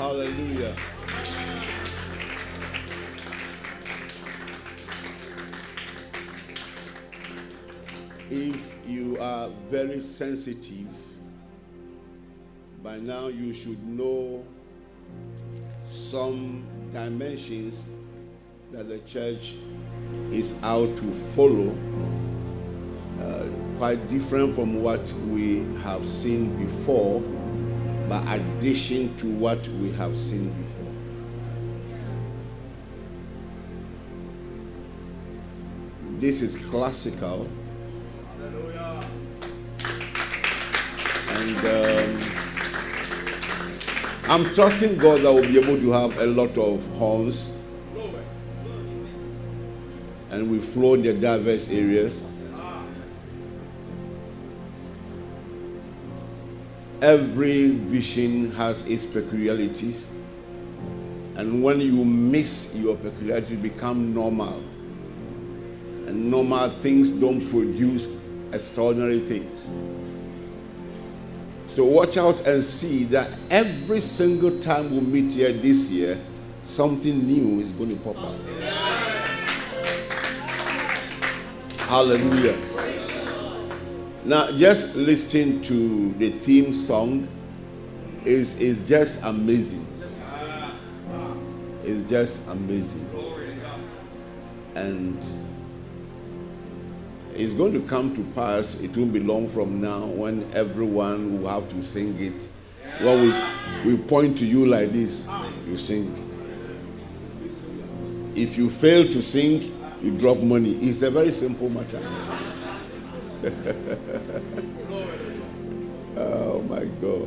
Hallelujah. If you are very sensitive, by now you should know some dimensions that the church is out to follow, quite different from what we have seen before, but addition to what we have seen before. This is classical. Hallelujah. And I'm trusting God that we'll be able to have a lot of horns, and we flow in the diverse areas. Every vision has its peculiarities, and when you miss your peculiarities, become normal. And normal things don't produce extraordinary things. So watch out and see that every single time we meet here this year, something new is going to pop up. Hallelujah. Now, just listening to the theme song is just amazing. It's just amazing. And it's going to come to pass. It won't be long from now when everyone will have to sing it. Well, we point to you like this, you sing. If you fail to sing, you drop money. It's a very simple matter. Oh my God.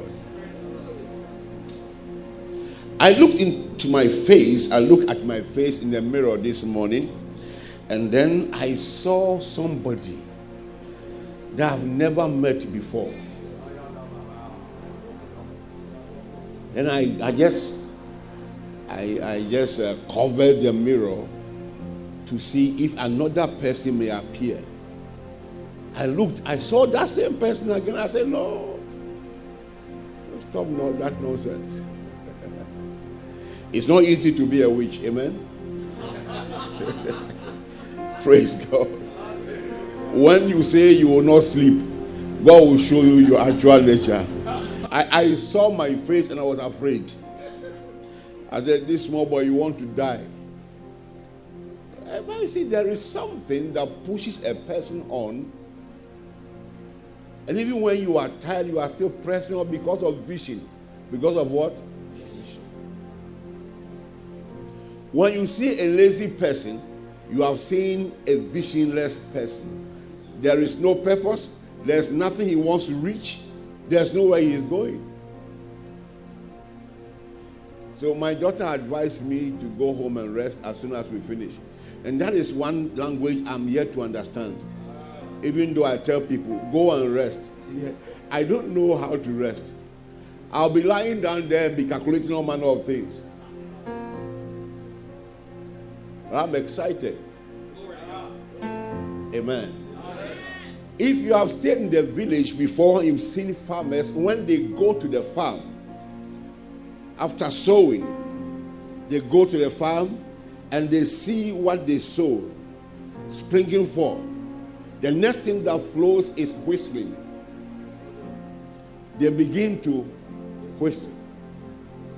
I looked into my face. I looked at my face in the mirror this morning, and then I saw somebody that I've never met before. And I just covered the mirror to see if another person may appear. I looked, I saw that same person again. I said, no, stop now, that nonsense. It's not easy to be a witch, amen? Praise God. When you say you will not sleep, God will show you your actual nature. I saw my face and I was afraid. I said, this small boy, you want to die. But you see, there is something that pushes a person on, and even when you are tired, you are still pressing on because of vision. Because of what? Vision. When you see a lazy person, you have seen a visionless person. There is no purpose. There's nothing he wants to reach. There's nowhere he is going. So my daughter advised me to go home and rest as soon as we finish. And that is one language I'm yet to understand. Even though I tell people, go and rest. Yeah, I don't know how to rest. I'll be lying down there and be calculating all manner of things. But I'm excited. Amen. If you have stayed in the village before, you've seen farmers, when they go to the farm, after sowing, they go to the farm, and they see what they sow springing forth. The next thing that flows is whistling. They begin to whistle.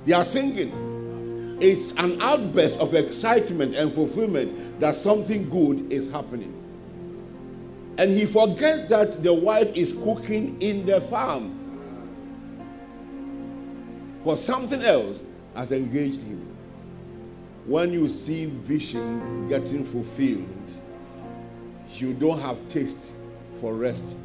They are singing. It's an outburst of excitement and fulfillment that something good is happening. And he forgets that the wife is cooking in the farm, for something else has engaged him. When you see vision getting fulfilled, you don't have taste for rest.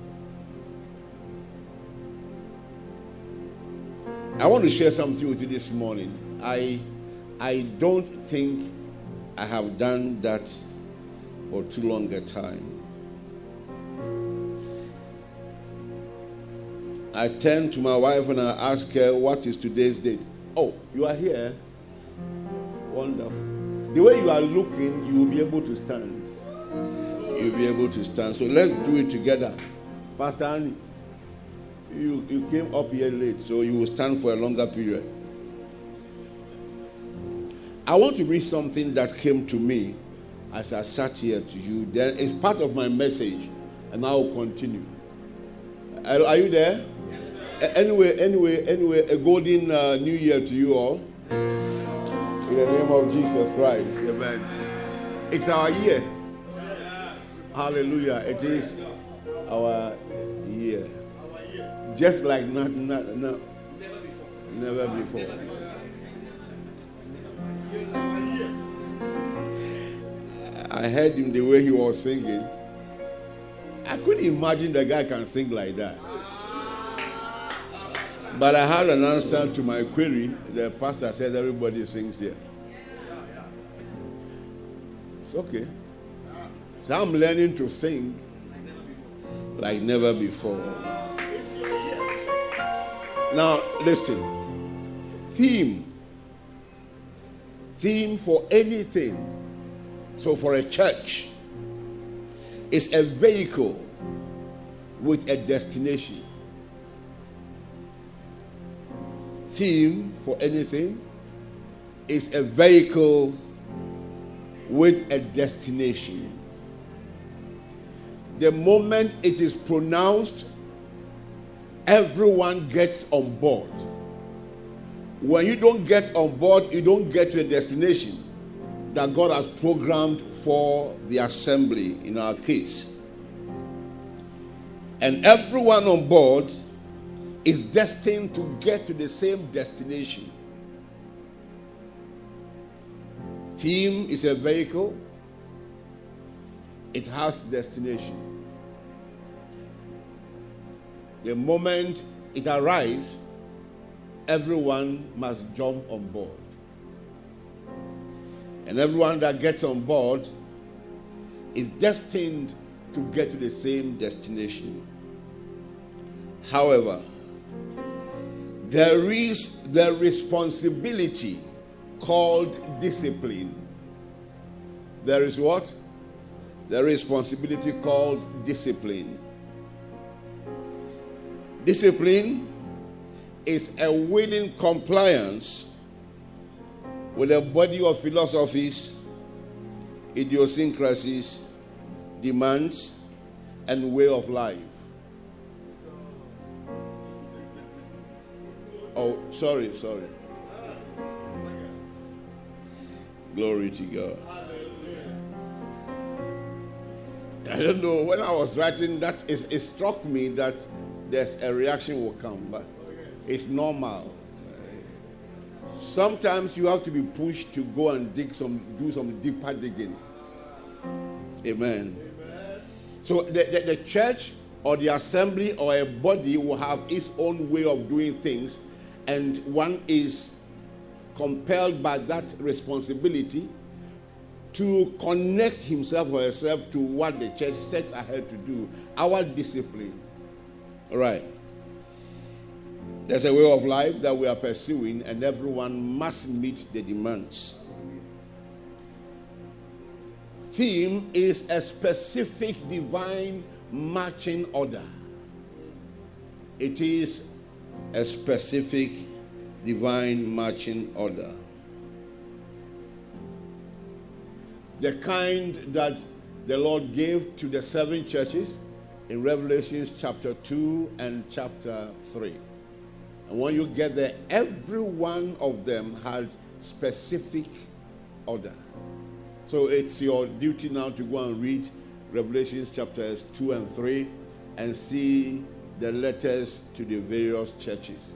I want to share something with you this morning. I don't think I have done that for too long a time. I turned to my wife and I asked her, what is today's date? Oh, you are here. Wonderful. The way you are looking, you will be able to stand. You'll be able to stand. So let's do it together. Pastor Annie, you came up here late, so you will stand for a longer period. I want to read something that came to me as I sat here to you. Then it's part of my message, and I will continue. Are you there? Yes, sir. Anyway, a golden new year to you all. In the name of Jesus Christ. Amen. It's our year. Hallelujah. It is our year. Just like not never before. I heard him the way he was singing. I couldn't imagine the guy can sing like that. But I had an answer to my query. The pastor said everybody sings here. It's okay. So I'm learning to sing like never before. Now listen. Theme for anything. So for a church, it's a vehicle with a destination. Theme for anything is a vehicle with a destination. The moment it is pronounced, everyone gets on board. When you don't get on board, you don't get to the destination that God has programmed for the assembly in our case. And everyone on board is destined to get to the same destination. Theme is a vehicle. It has destination. The moment it arrives, everyone must jump on board. And everyone that gets on board is destined to get to the same destination. However, there is the responsibility called discipline. There is what? The responsibility called discipline. Discipline is a willing compliance with a body of philosophies, idiosyncrasies, demands, and way of life. Oh, sorry. Glory to God. I don't know, when I was writing that, it struck me that there's a reaction will come, but it's normal. Sometimes you have to be pushed to go and do some deeper digging. Amen. So the church or the assembly or a body will have its own way of doing things, and one is compelled by that responsibility to connect himself or herself to what the church sets ahead to do. Our discipline. All right. There's a way of life that we are pursuing, and everyone must meet the demands. Theme is a specific divine marching order. It is a specific divine marching order. The kind that the Lord gave to the seven churches in Revelation chapter 2 and chapter 3. And when you get there, every one of them had specific order. So it's your duty now to go and read Revelation chapters 2 and 3 and see the letters to the various churches.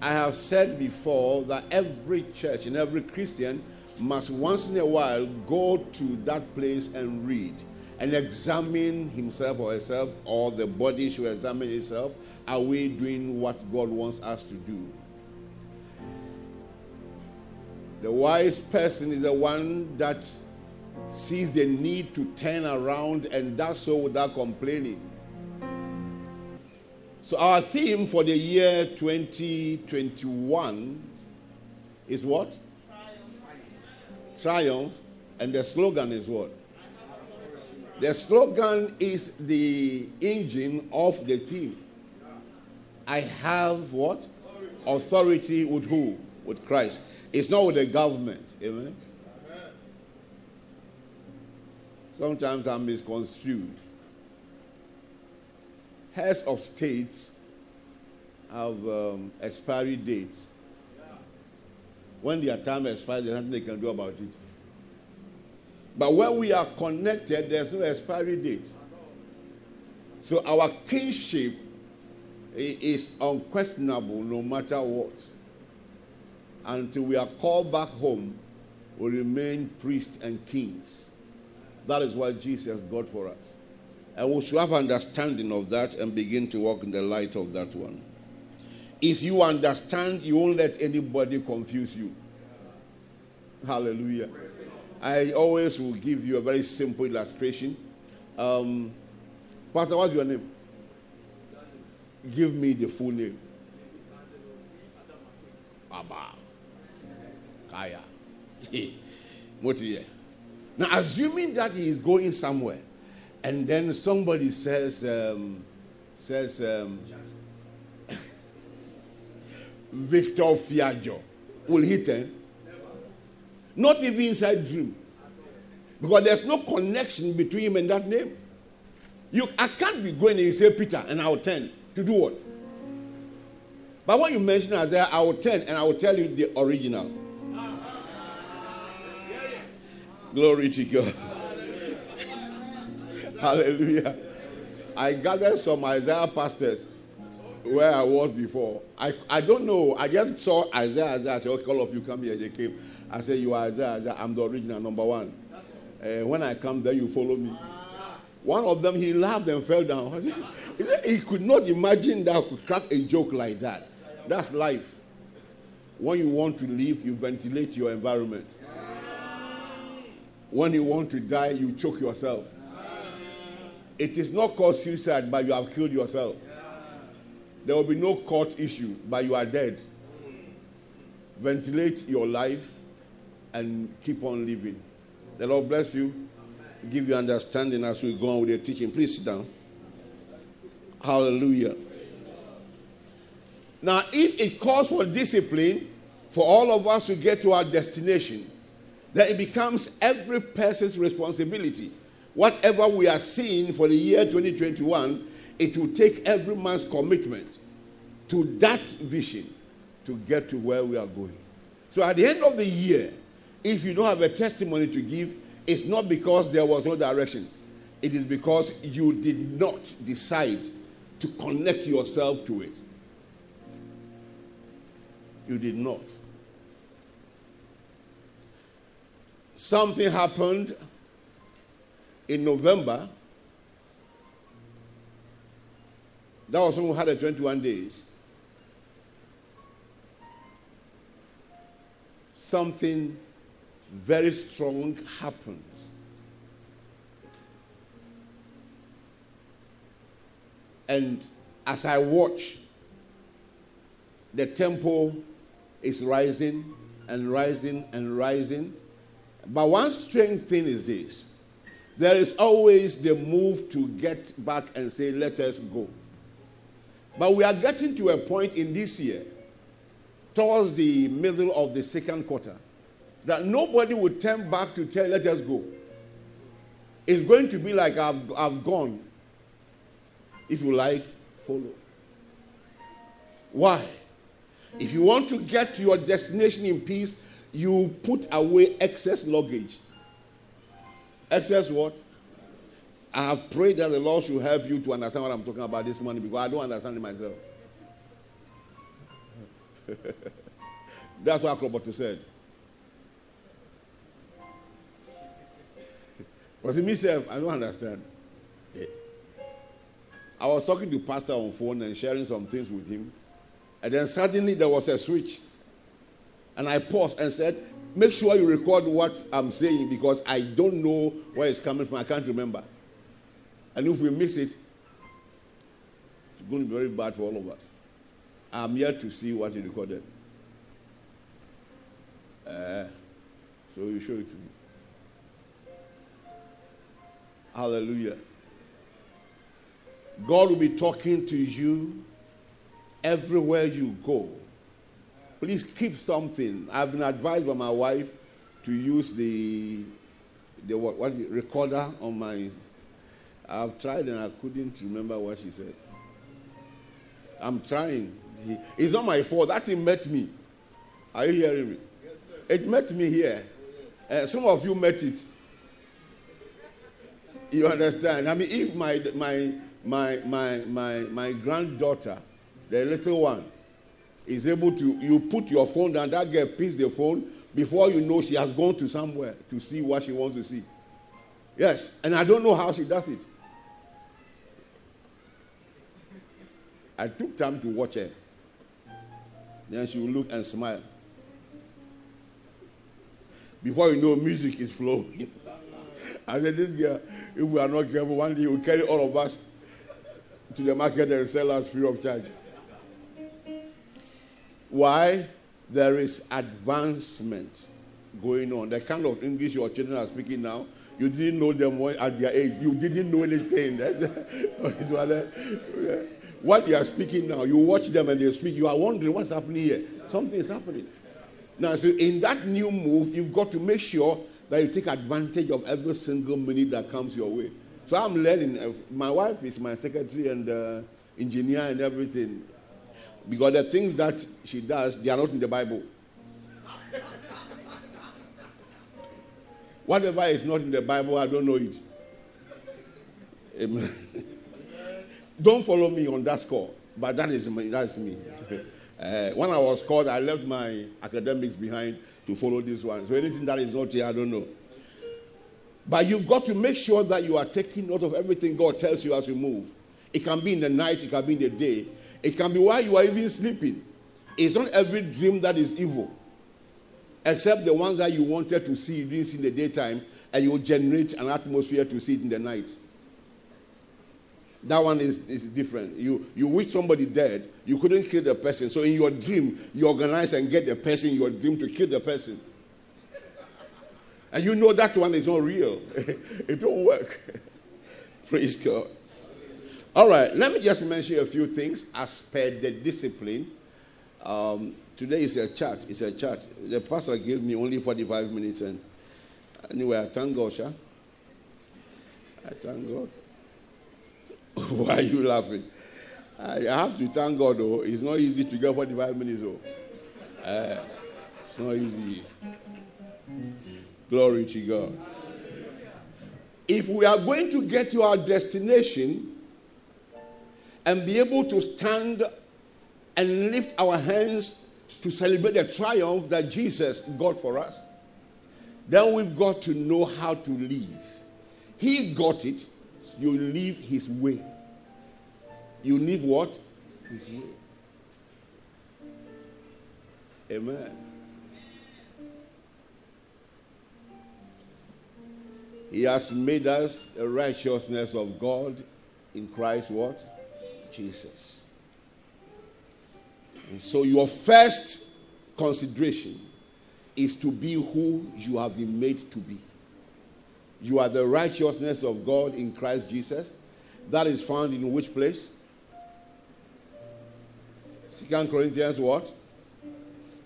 I have said before that every church and every Christian must once in a while go to that place and read and examine himself or herself, or the body should examine itself. Are we doing what God wants us to do? The wise person is the one that sees the need to turn around and does so without complaining. So our theme for the year 2021 is what? Triumph. And the slogan is what? The slogan is the engine of the theme. I have what? Authority with who? with Christ. It's not with the government. Amen. Sometimes I'm misconstrued. Heads of states have expiry dates. When their time expires, there's nothing they can do about it. But when we are connected, there's no expiry date. So our kinship is unquestionable no matter what. Until we are called back home, we remain priests and kings. That is what Jesus got for us. And we should have understanding of that and begin to walk in the light of that one. If you understand, you won't let anybody confuse you. Hallelujah. I always will give you a very simple illustration. Pastor, what's your name? Give me the full name. Abba. Kaya. Now, assuming that he is going somewhere, and then somebody says, Victor Fiaggio. Will he turn? Not even inside dream. Because there's no connection between him and that name. I can't be going and you say Peter and I'll turn. To do what? But when you mention Isaiah, I will turn and I will tell you the original. Glory to God. Hallelujah. I gathered some Isaiah pastors where I was before. I don't know. I just saw Isaiah. I said, okay, all of you come here. They came. I said, you are Isaiah. I'm the original, number one. When I come there, you follow me. One of them, he laughed and fell down. He could not imagine that I could crack a joke like that. That's life. When you want to live, you ventilate your environment. When you want to die, you choke yourself. It is not called suicide, but you have killed yourself. There will be no court issue, but you are dead. Ventilate your life and keep on living. The Lord bless you. Give you understanding as we go on with the teaching. Please sit down. Hallelujah. Now, if it calls for discipline for all of us to get to our destination, then it becomes every person's responsibility. Whatever we are seeing for the year 2021, it will take every man's commitment to that vision to get to where we are going. So at the end of the year, if you don't have a testimony to give, it's not because there was no direction. It is because you did not decide to connect yourself to it. You did not. Something happened in November. That was someone who had a 21 days. Something very strong happened. And as I watch, the tempo is rising and rising and rising. But one strange thing is this. There is always the move to get back and say, let us go. But we are getting to a point in this year, towards the middle of the second quarter, that nobody would turn back to tell, let us go. It's going to be like, I've gone. If you like, follow. Why? If you want to get to your destination in peace, you put away excess luggage. Excess what? I have prayed that the Lord should help you to understand what I'm talking about this morning, because I don't understand it myself. That's what Akroboto said. Was it myself? I don't understand. I was talking to Pastor on phone and sharing some things with him. And then suddenly there was a switch. And I paused and said, make sure you record what I'm saying because I don't know where it's coming from. I can't remember. And if we miss it, it's going to be very bad for all of us. I'm yet to see what he recorded. So you show it to me. Hallelujah. God will be talking to you everywhere you go please keep something. I've been advised by my wife to use the recorder on my. I've tried and I couldn't remember what she said. I'm trying. It's not my fault. That thing met me. Are you hearing me? Yes, sir. It met me here. Some of you met it. You understand? I mean, if my granddaughter, the little one, is able to, you put your phone down, that girl picks the phone, before you know she has gone to somewhere to see what she wants to see. Yes, and I don't know how she does it. I took time to watch her. Then she will look and smile. Before you know, music is flowing. I said, this girl, if we are not careful, one day will carry all of us to the market and sell us free of charge. Why? There is advancement going on. The kind of English your children are speaking now, you didn't know them at their age. You didn't know anything. What they are speaking now, you watch them and they speak. You are wondering what's happening here. Something is happening. Now, so in that new move, you've got to make sure that you take advantage of every single minute that comes your way. So I'm learning. My wife is my secretary and engineer and everything. Because the things that she does, they are not in the Bible. Whatever is not in the Bible, I don't know it. Amen. Don't follow me on that score, but that's me. When I was called, I left my academics behind to follow this one. So anything that is not here, I don't know. But you've got to make sure that you are taking note of everything God tells you as you move. It can be in the night, it can be in the day. It can be while you are even sleeping. It's not every dream that is evil, except the ones that you wanted to see, you didn't see in the daytime, and you generate an atmosphere to see it in the night. That one is different. You wish somebody dead, you couldn't kill the person. So in your dream, you organize and get the person in your dream to kill the person. And you know that one is not real. It don't work. Praise God. All right, let me just mention a few things as per the discipline. Today is a chat. It's a chat. The pastor gave me only 45 minutes. And anyway, I thank God, sir. I thank God. Why are you laughing? I have to thank God, though. It's not easy to get 45 minutes, though. It's not easy. Glory to God. If we are going to get to our destination and be able to stand and lift our hands to celebrate the triumph that Jesus got for us, then we've got to know how to live. He got it. You live his way. You live what? His way. Amen. He has made us the righteousness of God in Christ what? Jesus. And so your first consideration is to be who you have been made to be. You are the righteousness of God in Christ Jesus. That is found in which place? 2 Corinthians what?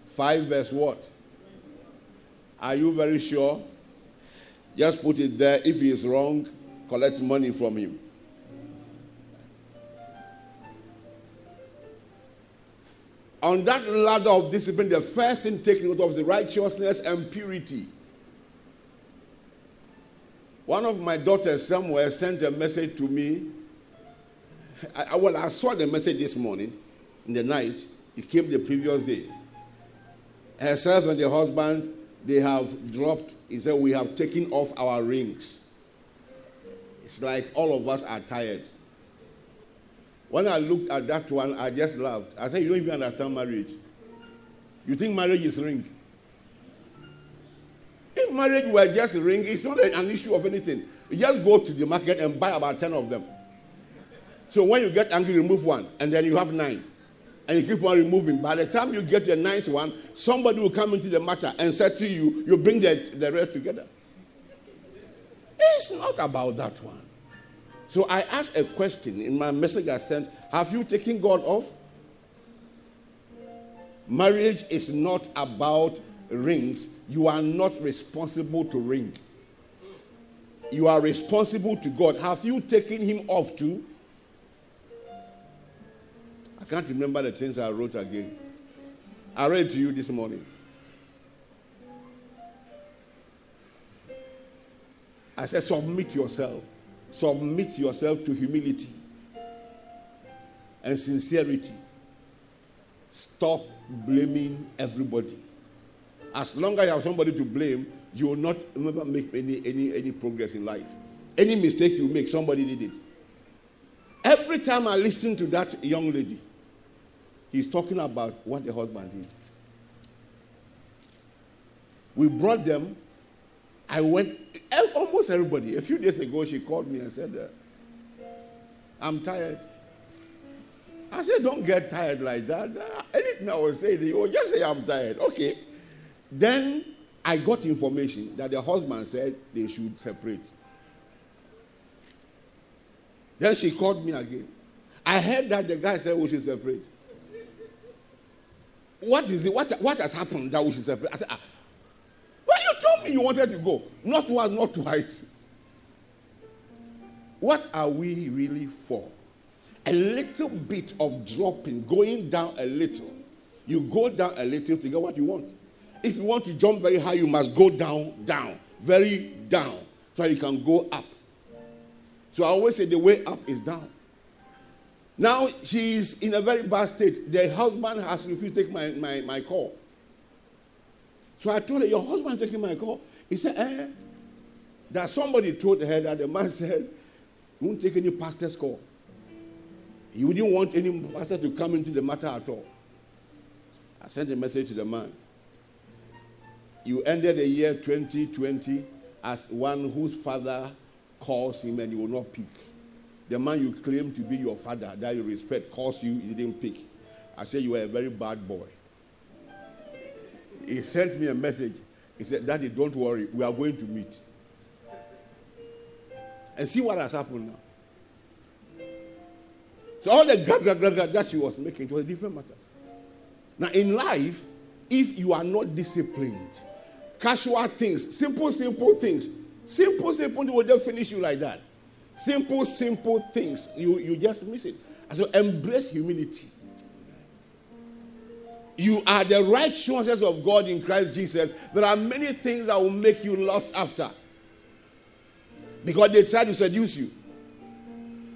5 verse what? Are you very sure? Just put it there. If he is wrong, collect money from him. On that ladder of discipline, the first thing taken note of is the righteousness and purity. One of my daughters somewhere sent a message to me. I saw the message this morning, in the night. It came the previous day. Herself and the husband, they have dropped. He said, we have taken off our rings. It's like all of us are tired. When I looked at that one, I just laughed. I said, you don't even understand marriage. You think marriage is ring? If marriage were just a ring, it's not an issue of anything. You just go to the market and buy about 10 of them. So when you get angry, remove one, and then you have 9. And you keep on removing. By the time you get the 9th one, somebody will come into the matter and say to you, you bring the rest together. It's not about that one. So I asked a question in my message I sent, have you taken God off? Marriage is not about rings. You are not responsible to ring. You are responsible to God. Have you taken him off too? I can't remember the things I wrote again. I read to you this morning. I said, submit yourself. Submit yourself to humility and sincerity. Stop blaming everybody. As long as you have somebody to blame, you will not remember make any progress in life. Any mistake you make, somebody did it. Every time I listen to that young lady, he's talking about what the husband did. We brought them. I went, almost everybody. A few days ago, she called me and said, I'm tired. I said, don't get tired like that. Anything I was saying, oh, just say I'm tired. Okay. Then I got information that the husband said they should separate. Then she called me again. I heard that the guy said we should separate. What is it? What has happened that we should separate? I said, well, you told me you wanted to go. Not once, not twice. What are we really for? A little bit of dropping, going down a little. You go down a little to get what you want. If you want to jump very high, you must go down, down, very down, so you can go up. So I always say the way up is down. Now she is in a very bad state. The husband has refused to take my call. So I told her, your husband is taking my call. He said, that somebody told her that the man said, he won't take any pastor's call. He wouldn't want any pastor to come into the matter at all. I sent a message to the man. You ended the year 2020 as one whose father calls him and you will not pick. The man you claim to be your father, that you respect, calls you, he didn't pick. I said, you were a very bad boy. He sent me a message. He said, Daddy, don't worry. We are going to meet. And see what has happened now. So all the gag that she was making, it was a different matter. Now in life, if you are not disciplined, casual things, simple things, simple things will just finish you like that. Simple things, you just miss it. So embrace humility. You are the righteousness of God in Christ Jesus. There are many things that will make you lost after, because they try to seduce you.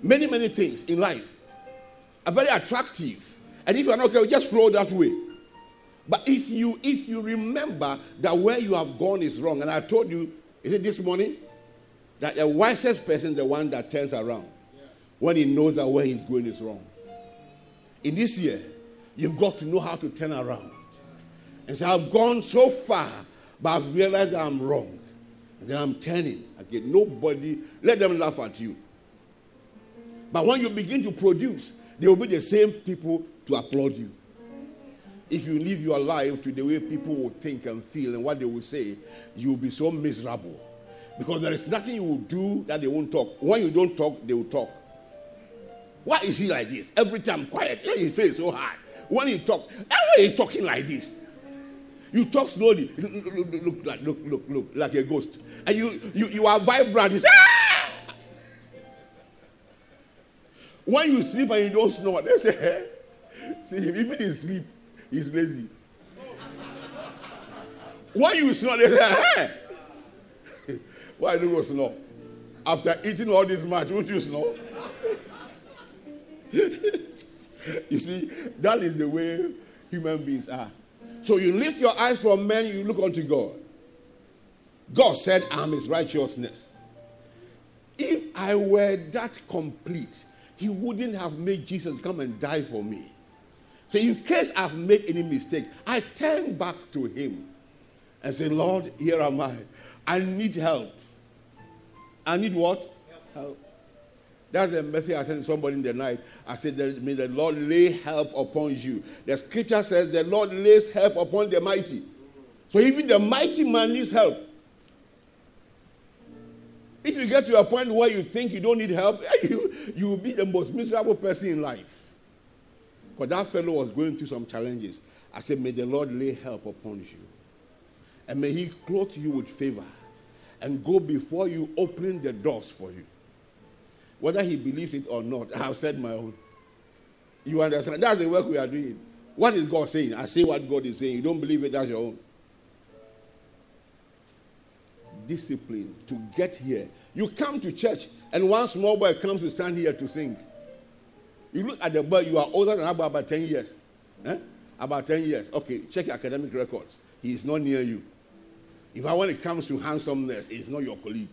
Many things in life are very attractive, and if you are not careful, just flow that way. But if you remember that where you have gone is wrong, and I told you, is it this morning, that the wisest person is the one that turns around when he knows that where he's going is wrong. In this year, you've got to know how to turn around. And so I've gone so far, but I've realized I'm wrong. And then I'm turning. Again, nobody, let them laugh at you. But when you begin to produce, there will be the same people to applaud you. If you live your life to the way people will think and feel and what they will say, you will be so miserable. Because there is nothing you will do that they won't talk. When you don't talk, they will talk. Why is he like this? Every time quiet, let his face so hard. When he talks, why are you talking like this? You talk slowly, look, like a ghost. And you are vibrant. It's, ah! When you sleep and you don't snore, they say, hey. See, even in sleep, he's lazy. When you snore, they say, hey. Why do you snore? After eating all this much, won't you snore? You see, that is the way human beings are. So you lift your eyes from men, you look unto God. God said, I'm his righteousness. If I were that complete, he wouldn't have made Jesus come and die for me. So in case I've made any mistake, I turn back to him and say, Lord, here am I. I need help. I need what? Help. That's the message I sent to somebody in the night. I said, may the Lord lay help upon you. The scripture says the Lord lays help upon the mighty. So even the mighty man needs help. If you get to a point where you think you don't need help, you will be the most miserable person in life. Because that fellow was going through some challenges. I said, may the Lord lay help upon you. And may he clothe you with favor and go before you, opening the doors for you. Whether he believes it or not, I have said my own. You understand? That's the work we are doing. What is God saying? I say what God is saying. You don't believe it, that's your own. Discipline to get here. You come to church and one small boy comes to stand here to sing. You look at the boy, you are older than about 10 years. Eh? About 10 years. Okay, check your academic records. He is not near you. If I when it comes to handsomeness, he's not your colleague.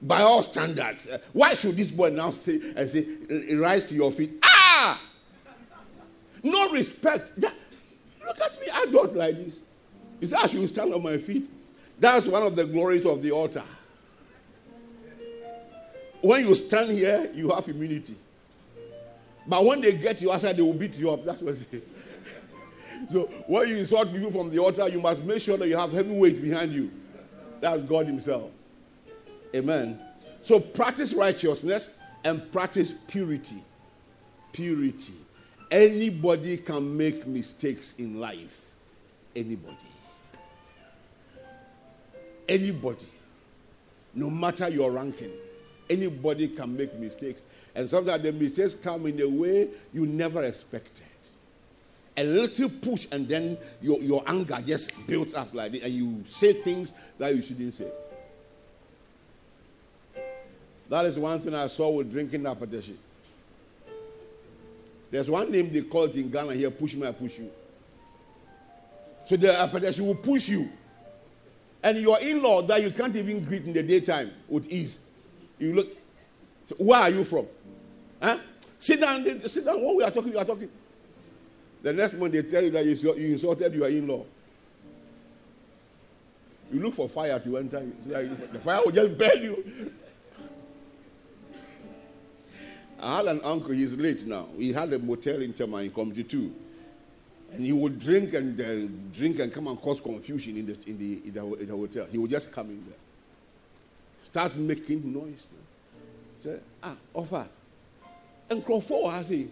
By all standards, why should this boy now say, rise to your feet? Ah! No respect. That, look at me, I don't like this. He said, I should stand on my feet. That's one of the glories of the altar. When you stand here, you have immunity. But when they get you outside, they will beat you up. That's what they say. So when you insult people from the altar, you must make sure that you have heavy weight behind you. That's God himself. Amen. So practice righteousness and practice purity. Purity. Anybody can make mistakes in life. Anybody. Anybody. No matter your ranking. Anybody can make mistakes. And sometimes the mistakes come in a way you never expected. A little push and then your anger just builds up like this and you say things that you shouldn't say. That is one thing I saw with drinking apathy. There's one name they call it in Ghana here, push me, I push you. So the apathy will push you. And your in-law that you can't even greet in the daytime with ease. You look, where are you from? Huh? Sit down, while we are talking, you are talking. The next month they tell you that you insulted your in-law. You look for fire to enter. The fire will just burn you. I had an uncle, he's late now. He had a motel in Tema in Committee 2. And he would drink and come and cause confusion in the hotel. He would just come in there. Start making noise. Say, offer. And Crawford, I say,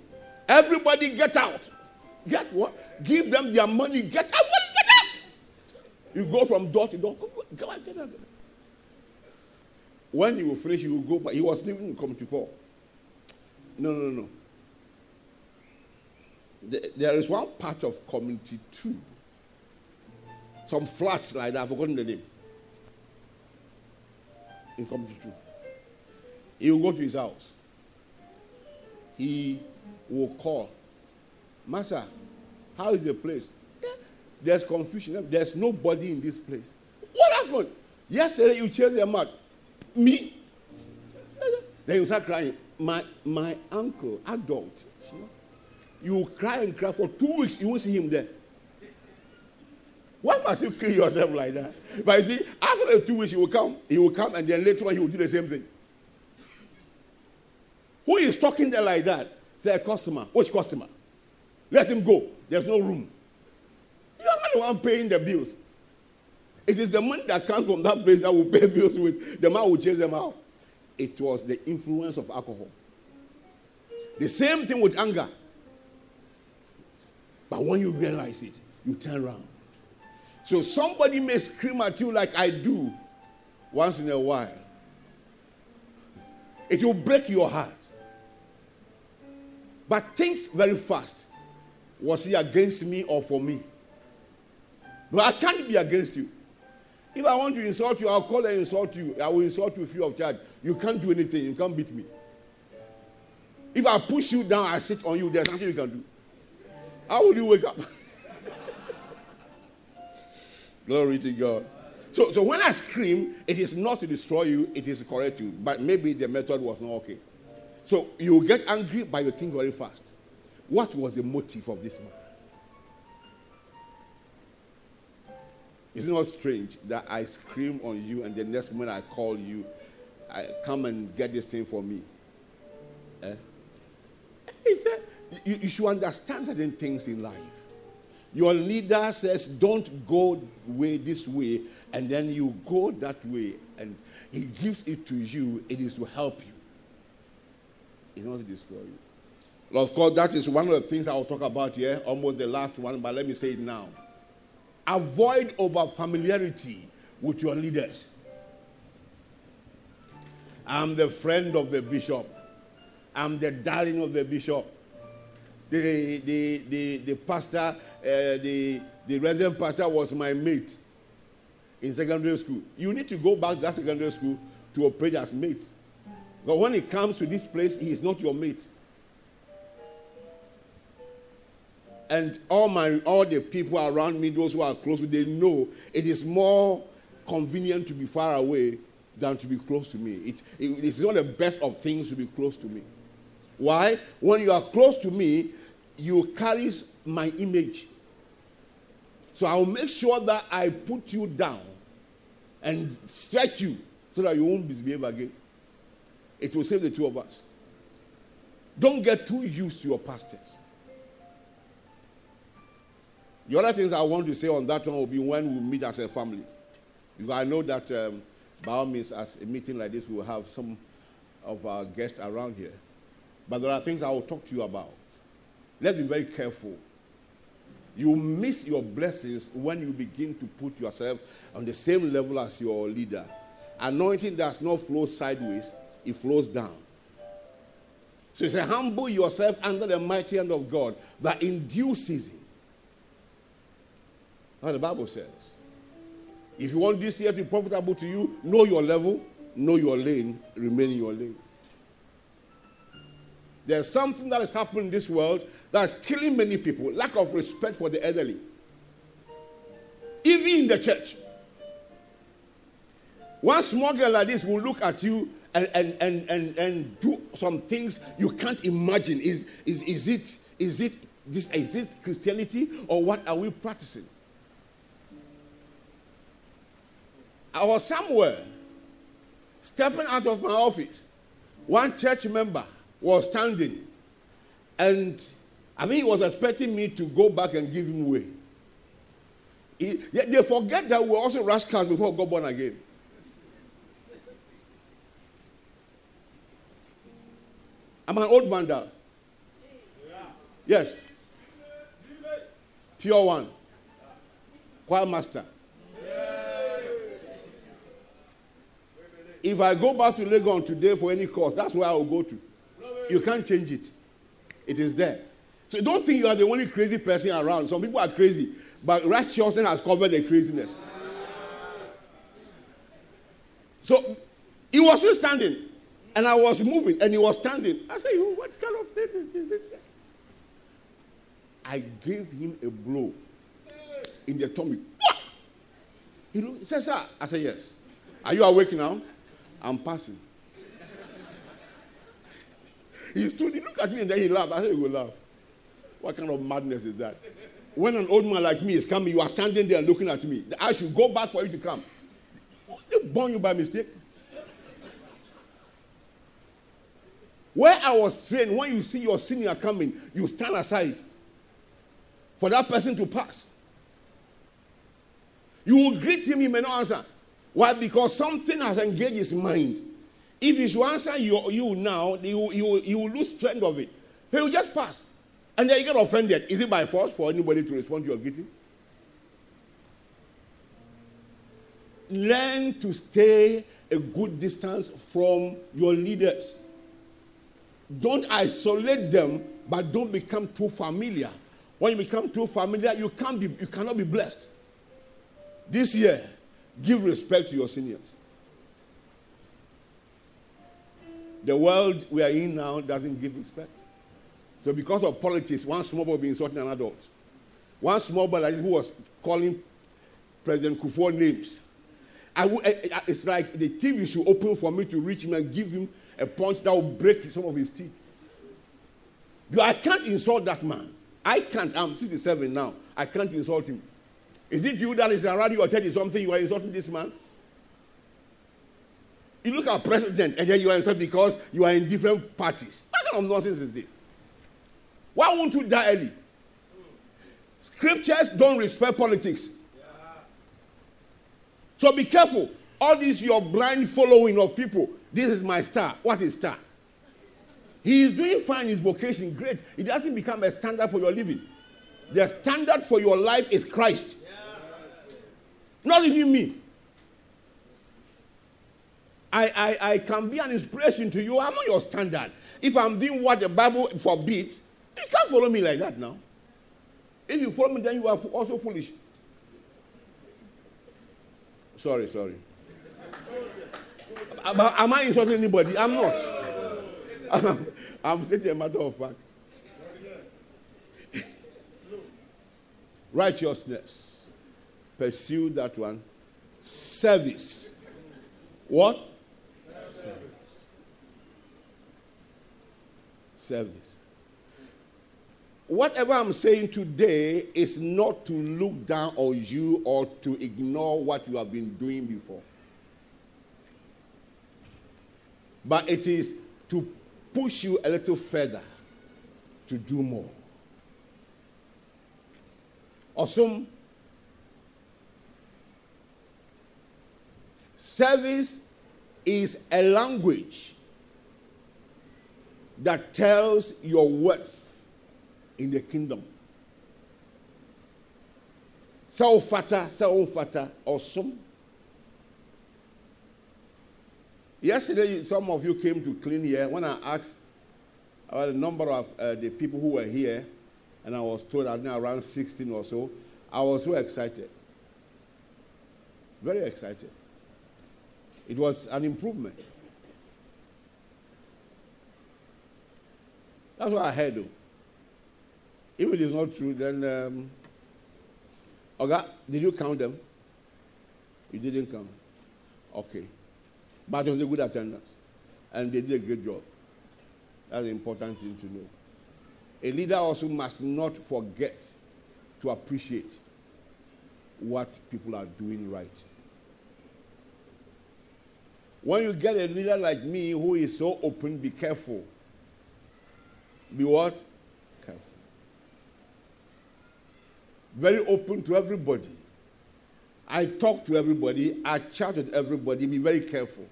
everybody get out. Get what? Give them their money. Get out. Get out. You go from door to door. Go out, get out. When he will finish, he will go back. He was living in Committee 4. No. There is one part of Committee 2. Some flats like that. I've forgotten the name. In Committee 2. He will go to his house. He will call. Master, how is the place? Yeah. There's confusion. There's nobody in this place. What happened? Yesterday you changed your mouth. Me? Then you start crying. My uncle, adult. See? You cry and cry for 2 weeks. You won't see him there. Why must you kill yourself like that? But you see, after the 2 weeks, he will come, and then later on he will do the same thing. Who is talking there like that? Say a customer. Which customer? Let him go. There's no room. You are not the one paying the bills. It is the money that comes from that place that will pay bills with. The man will chase them out. It was the influence of alcohol. The same thing with anger. But when you realize it, you turn around. So somebody may scream at you like I do once in a while. It will break your heart. But think very fast. Was he against me or for me? But I can't be against you. If I want to insult you, I'll call and insult you. I will insult you free of charge. You can't do anything. You can't beat me. If I push you down, I sit on you. There's nothing you can do. How will you wake up? Glory to God. So when I scream, it is not to destroy you. It is to correct you. But maybe the method was not okay. So you get angry, but you think very fast. What was the motive of this man? Isn't it strange that I scream on you and the next minute I call you, I come and get this thing for me? Eh? He said, you should understand certain things in life. Your leader says, don't go way this way, and then you go that way, and he gives it to you. It is to help you. It's not to destroy you. Well, of course, that is one of the things I will talk about here, almost the last one, but let me say it now. Avoid over-familiarity with your leaders. I'm the friend of the bishop. I'm the darling of the bishop. The pastor, the resident pastor was my mate in secondary school. You need to go back to that secondary school to operate as mate. But when it comes to this place, he is not your mate. And all the people around me, those who are close, they know it is more convenient to be far away than to be close to me. It is not the best of things to be close to me. Why? When you are close to me, you carry my image. So I will make sure that I put you down and stretch you so that you won't misbehave again. It will save the two of us. Don't get too used to your pastors. The other things I want to say on that one will be when we meet as a family. Because I know that by all means, as a meeting like this, we will have some of our guests around here. But there are things I will talk to you about. Let's be very careful. You miss your blessings when you begin to put yourself on the same level as your leader. Anointing does not flow sideways, it flows down. So you say, humble yourself under the mighty hand of God, that in due season. Now the Bible says, if you want this year to be profitable to you, know your level, know your lane, remain in your lane. There's something that has happened in this world that's killing many people. Lack of respect for the elderly. Even in the church. One small girl like this will look at you and do some things you can't imagine. Is this Christianity, or what are we practicing? I was somewhere, stepping out of my office. One church member was standing, and I think he was expecting me to go back and give him way. Yet they forget that we were also rascals before we got born again. I'm an old man now. Yes. Pure one. Choir master. If I go back to Legon today for any course, that's where I will go to. You can't change it. It is there. So don't think you are the only crazy person around. Some people are crazy, but righteousness has covered their craziness. So he was still standing, and I was moving, and he was standing. I said, what kind of thing is this? I gave him a blow in the tummy. He looked, he said, sir. I said, yes. Are you awake now? I'm passing. He stood, he looked at me, and then he laughed. I said, you will laugh. What kind of madness is that? When an old man like me is coming, you are standing there looking at me. I should go back for you to come. They born you by mistake. Where I was trained, when you see your senior coming, you stand aside for that person to pass. You will greet him, he may not answer. Why? Because something has engaged his mind. If he should answer you now, you will lose strength of it. He will just pass. And then you get offended. Is it by force for anybody to respond to your greeting? Learn to stay a good distance from your leaders. Don't isolate them, but don't become too familiar. When you become too familiar, you cannot be blessed. This year, give respect to your seniors. The world we are in now doesn't give respect. So because of politics, one small boy will be insulting an adult. One small boy like this who was calling President Kufuor names. It's like the TV should open for me to reach him and give him a punch that will break some of his teeth. Because I can't insult that man. I can't. I'm 67 now. I can't insult him. Is it you that is around your church or something? You are insulting this man? You look at president and then you are insulted because you are in different parties. What kind of nonsense is this? Why won't you die early? Scriptures don't respect politics. Yeah. So be careful. All this your blind following of people. This is my star. What is star? He is doing fine, his vocation, great. It doesn't become a standard for your living. The standard for your life is Christ. Not even me. I can be an inspiration to you. I'm on your standard. If I'm doing what the Bible forbids, you can't follow me like that now. If you follow me, then you are also foolish. Sorry. Am I insulting anybody? I'm not. I'm stating a matter of fact. Righteousness. Pursue that one. Service. What? Service. Whatever I'm saying today is not to look down on you or to ignore what you have been doing before. But it is to push you a little further to do more. Awesome. Service is a language that tells your worth in the kingdom. Self-fata, awesome. Yesterday, some of you came to clean here. When I asked about the number of the people who were here, and I was told around 16 or so, I was so excited. Very excited. It was an improvement. That's what I heard, though. If it is not true, then... Oga, did you count them? You didn't count. Okay. But it was a good attendance. And they did a great job. That's an important thing to know. A leader also must not forget to appreciate what people are doing right. When you get a leader like me who is so open, be careful. Be what? Careful. Very open to everybody. I talk to everybody. I chat with everybody. Be very careful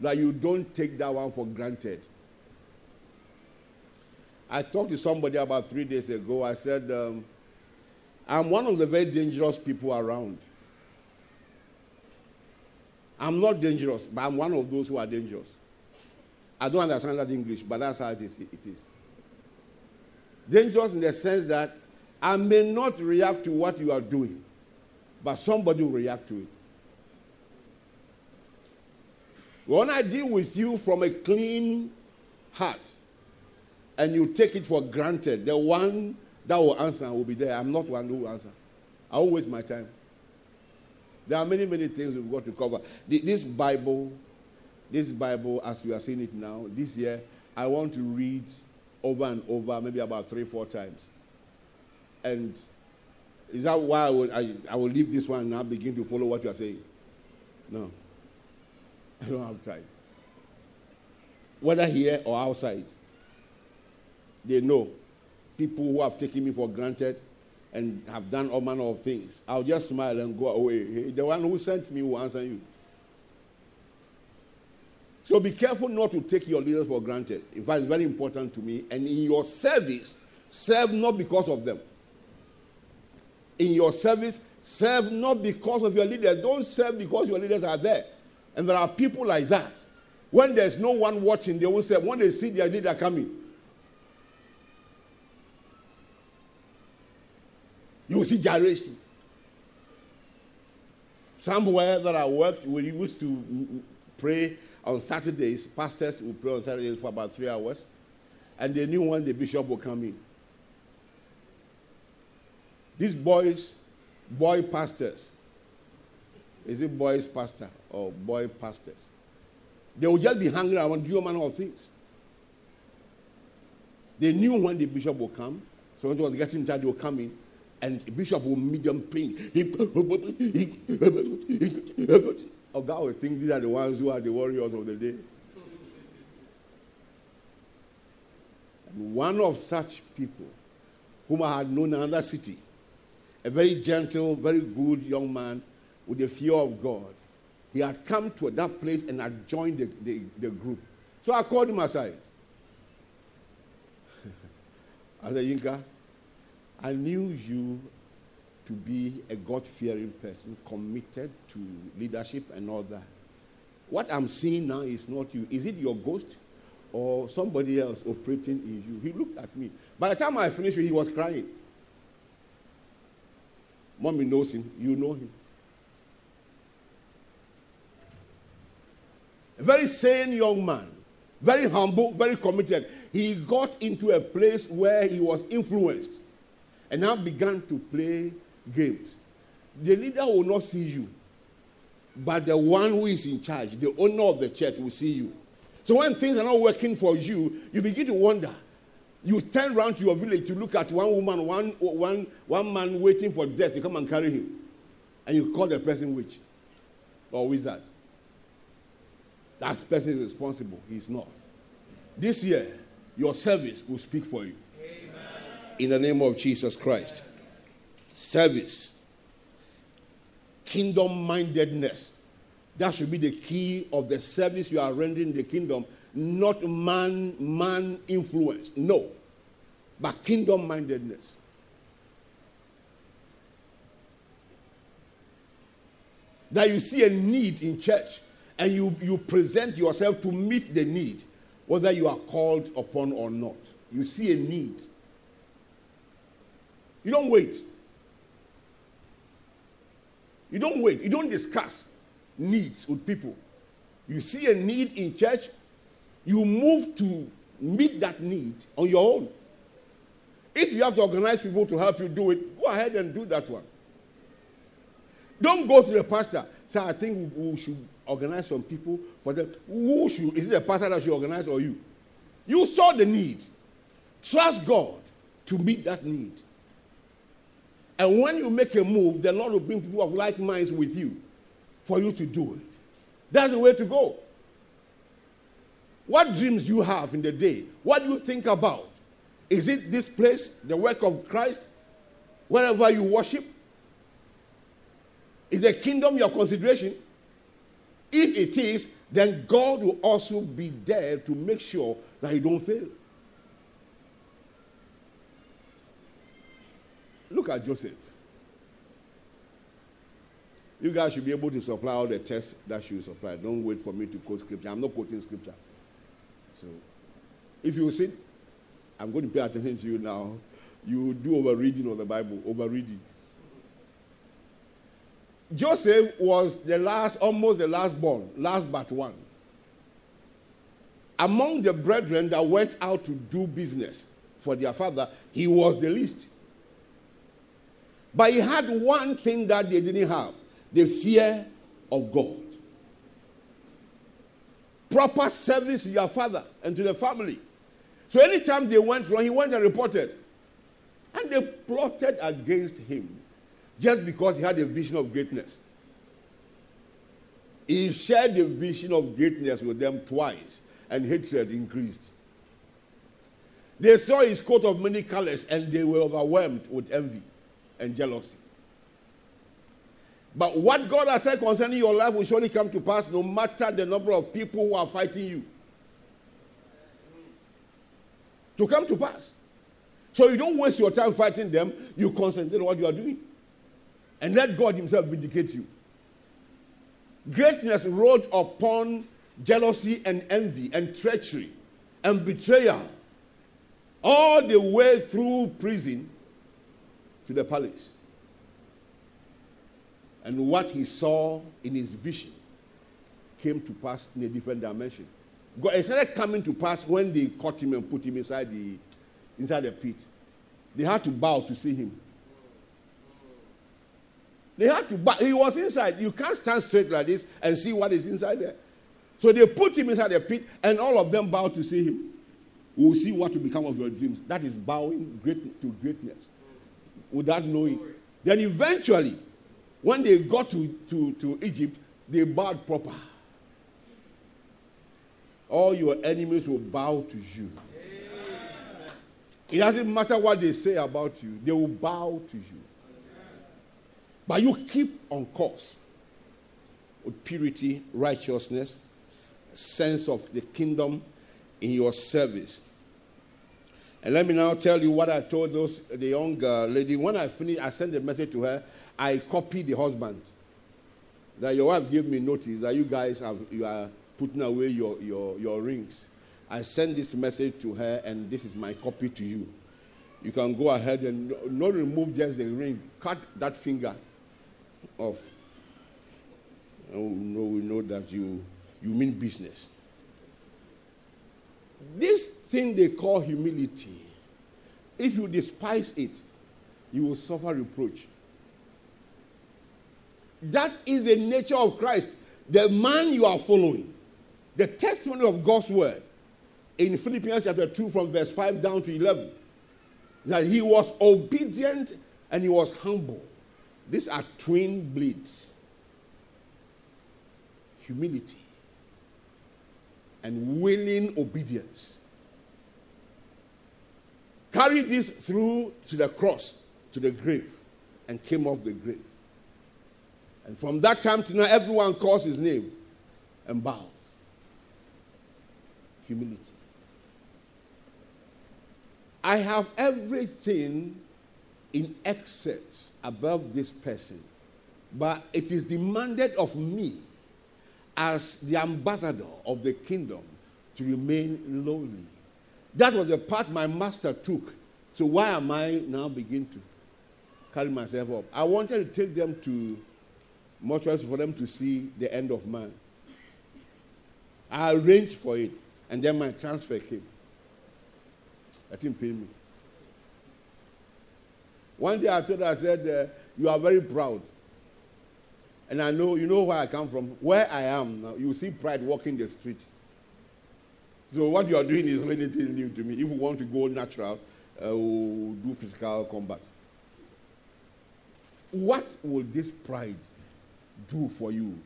that you don't take that one for granted. I talked to somebody about 3 days ago. I said, I'm one of the very dangerous people around. I'm not dangerous, but I'm one of those who are dangerous. I don't understand that English, but that's how it is. Dangerous in the sense that I may not react to what you are doing, but somebody will react to it. When I deal with you from a clean heart, and you take it for granted, the one that will answer will be there. I'm not one who will answer. I will waste my time. There are many, many things we've got to cover. This Bible, as we are seeing it now, this year, I want to read over and over, maybe about 3-4 times. And is that why I will leave this one and now begin to follow what you are saying? No. I don't have time. Whether here or outside, they know people who have taken me for granted and have done all manner of things. I'll just smile and go away. The one who sent me will answer you. So be careful not to take your leaders for granted. In fact, it's very important to me. And in your service, serve not because of them. In your service, serve not because of your leaders. Don't serve because your leaders are there. And there are people like that. When there's no one watching, they will serve. When they see their leader coming, you will see gyration. Somewhere that I worked, we used to pray on Saturdays. Pastors would pray on Saturdays for about 3 hours. And they knew when the bishop would come in. These boy pastors. Is it boys pastor or boy pastors? They would just be hanging around doing all manner of things. They knew when the bishop would come. So when it was getting tired, they would come in. And the bishop will meet them praying. Oh, God will think these are the ones who are the warriors of the day. And one of such people, whom I had known in another city, a very gentle, very good young man with the fear of God, he had come to that place and had joined the group. So I called him aside. I said, Yinka, I knew you to be a God-fearing person, committed to leadership and all that. What I'm seeing now is not you. Is it your ghost or somebody else operating in you? He looked at me. By the time I finished, he was crying. Mommy knows him. You know him. A very sane young man. Very humble, very committed. He got into a place where he was influenced and now began to play games. The leader will not see you, but the one who is in charge, the owner of the church, will see you. So when things are not working for you, you begin to wonder. You turn around to your village to look at one woman, one man waiting for death to come and carry him. And you call the person witch or wizard. That person is responsible. He's not. This year, your service will speak for you. Amen. In the name of Jesus Christ. Service. Kingdom-mindedness. That should be the key of the service you are rendering the kingdom. Not man influence. No. But kingdom-mindedness. That you see a need in church. And you present yourself to meet the need, whether you are called upon or not. You see a need. You don't wait. You don't wait. You don't discuss needs with people. You see a need in church, you move to meet that need on your own. If you have to organize people to help you do it, go ahead and do that one. Don't go to the pastor. So I think we should organize some people for them. Who should? Is it the pastor that should organize or you? You saw the need. Trust God to meet that need. And when you make a move, the Lord will bring people of like minds with you for you to do it. That's the way to go. What dreams you have in the day? What do you think about? Is it this place, the work of Christ, wherever you worship? Is the kingdom your consideration? If it is, then God will also be there to make sure that you don't fail. Look at Joseph. You guys should be able to supply all the tests that you supply. Don't wait for me to quote scripture. I'm not quoting scripture. So, if you sit, I'm going to pay attention to you now. You do overreading of the Bible, overreading. Joseph was the last, almost the last born, last but one. Among the brethren that went out to do business for their father, he was the least. But he had one thing that they didn't have, the fear of God. Proper service to your father and to the family. So anytime they went wrong, he went and reported. And they plotted against him. Just because he had a vision of greatness. He shared the vision of greatness with them twice, and hatred increased. They saw his coat of many colors, and they were overwhelmed with envy and jealousy. But what God has said concerning your life will surely come to pass, no matter the number of people who are fighting you. To come to pass. So you don't waste your time fighting them, you concentrate on what you are doing. And let God himself vindicate you. Greatness rode upon jealousy and envy and treachery and betrayal all the way through prison to the palace. And what he saw in his vision came to pass in a different dimension. God, it started coming to pass when they caught him and put him inside the pit. They had to bow to see him. They had to, but he was inside. You can't stand straight like this and see what is inside there. So they put him inside the pit, and all of them bowed to see him. We'll see what will become of your dreams. That is bowing to greatness without knowing. Then eventually, when they got to Egypt, they bowed proper. All your enemies will bow to you. It doesn't matter what they say about you. They will bow to you. But you keep on course with purity, righteousness, sense of the kingdom in your service. And let me now tell you what I told the young lady. When I finished, I sent a message to her. I copied the husband. That your wife gave me notice that you guys you are putting away your rings. I sent this message to her, and this is my copy to you. You can go ahead and not remove just the ring. Cut that finger off. And we know that you mean business. This thing they call humility, if you despise it, you will suffer reproach. That is the nature of Christ, the man you are following. The testimony of God's word in Philippians chapter 2 from verse 5 down to 11, that he was obedient and he was humble. These are twin blades. Humility and willing obedience. Carried this through to the cross, to the grave, and came off the grave. And from that time to now, everyone calls his name and bows. Humility. I have everything in excess above this person, but it is demanded of me as the ambassador of the kingdom to remain lowly. That was the part my master took. So why am I now begin to carry myself up? I wanted to take them to mortuaries for them to see the end of man. I arranged for it, and then my transfer came. I didn't pay me. One day I told her, I said, you are very proud. And I know, you know where I come from. Where I am now, you see pride walking the street. So what you are doing is relatively new to me. If you want to go natural, we'll do physical combat. What will this pride do for you,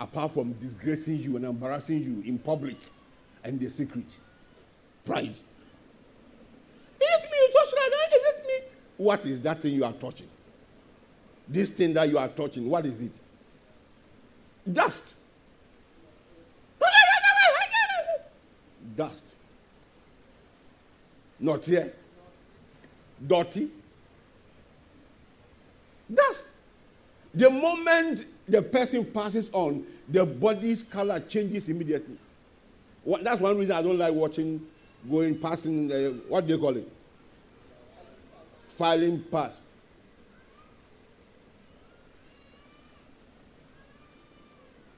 apart from disgracing you and embarrassing you in public and the secret? Pride. Is it me you touch right now? Is it me? What is that thing you are touching? This thing that you are touching, what is it? Dust. Dust. Not here. Dirty. Dust. The moment the person passes on, the body's color changes immediately. That's one reason I don't like watching, going, passing, what do they call it? Filing past.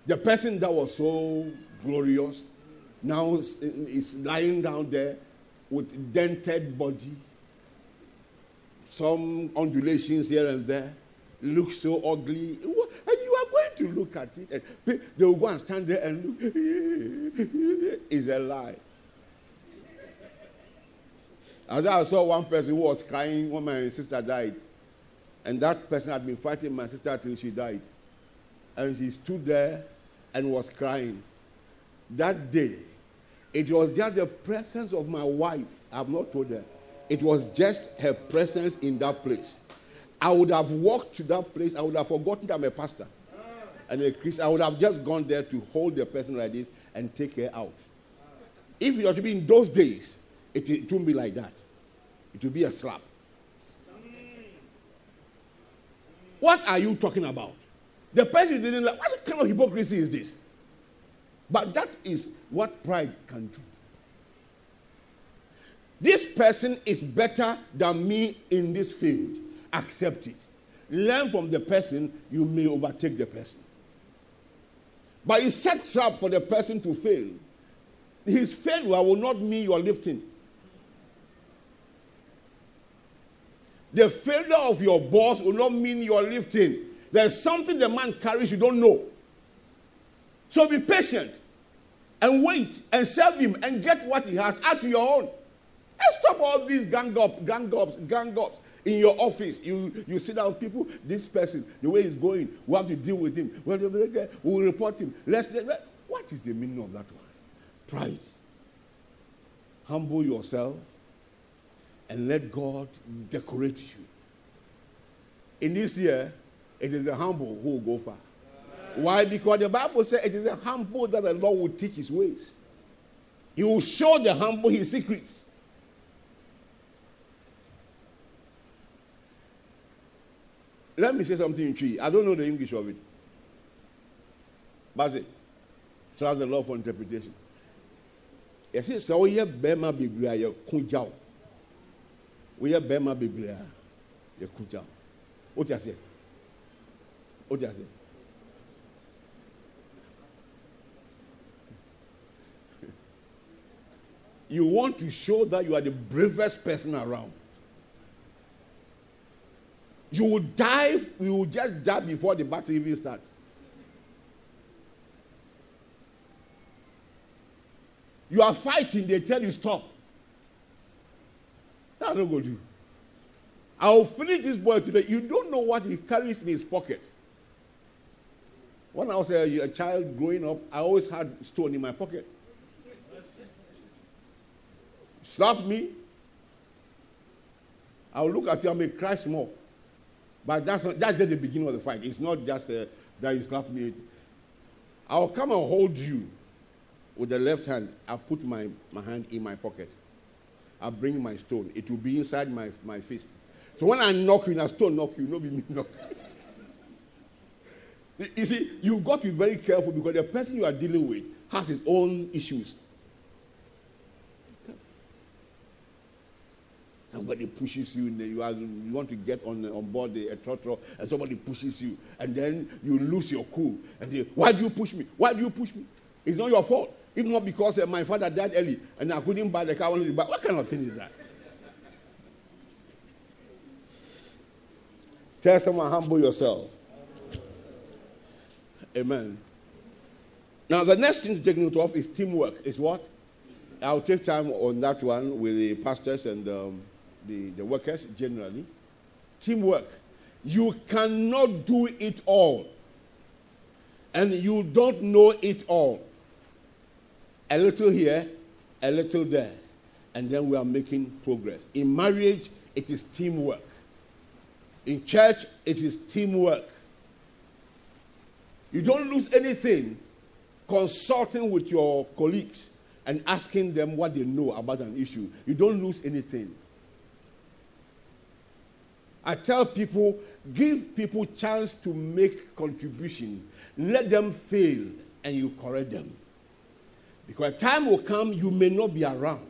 The person that was so glorious now is lying down there with dented body, some undulations here and there, looks so ugly. And you are going to look at it. And they will go and stand there and look. It's a lie. As I saw one person who was crying when my sister died, and that person had been fighting my sister till she died. And she stood there and was crying. That day, it was just the presence of my wife. I have not told her. It was just her presence in that place. I would have walked to that place. I would have forgotten that I'm a pastor and a Christian. I would have just gone there to hold the person like this and take her out. If it were to be in those days, it wouldn't be like that. It would be a slap. What are you talking about? The person didn't like, what kind of hypocrisy is this? But that is what pride can do. This person is better than me in this field. Accept it. Learn from the person, you may overtake the person. But it's set trap for the person to fail. His failure will not mean your lifting. The failure of your boss will not mean your lifting. There's something the man carries you don't know. So be patient and wait and serve him and get what he has. Add to your own. And stop all these gang ups in your office. You sit down, people, this person, the way he's going, we have to deal with him. We will report him. What is the meaning of that one? Pride. Humble yourself and let God decorate you. In this year, it is the humble who will go far. Amen. Why? Because the Bible says it is the humble that the Lord will teach his ways. He will show the humble his secrets. Let me say something in Cree. I don't know the English of it. But trust the law for interpretation. Yes, it's all your Bema Biblia, your Kunjao. We are Bema Biblia, your Kunjao. What do you say? What do you say? You want to show that you are the bravest person around. You will dive, you will just dive before the battle even starts. You are fighting, they tell you stop. That's not going to do. I will finish this boy today. You don't know what he carries in his pocket. When I was a child growing up, I always had stone in my pocket. Slap me, I'll look at you, I may cry more. But that's just the beginning of the fight. It's not just that you slap me. I'll come and hold you with the left hand. I'll put my hand in my pocket. I'll bring my stone. It will be inside my fist. So when I knock you, a stone knock you, not be me knock. You see, you've got to be very careful because the person you are dealing with has his own issues. Somebody pushes you, and you want to get on board the trotro, and somebody pushes you, and then you lose your cool. And they, why do you push me? Why do you push me? It's not your fault. If not because my father died early, and I couldn't buy the car, I wanted to buy. What kind of thing is that? Tell someone, humble yourself. Amen. Now, the next thing to take note of is teamwork. Is what? I'll take time on that one with the pastors and the workers generally. Teamwork. You cannot do it all. And you don't know it all. A little here, a little there. And then we are making progress. In marriage, it is teamwork. In church, it is teamwork. You don't lose anything consulting with your colleagues and asking them what they know about an issue. You don't lose anything. I tell people, give people chance to make contribution. Let them fail and you correct them. Because time will come, you may not be around.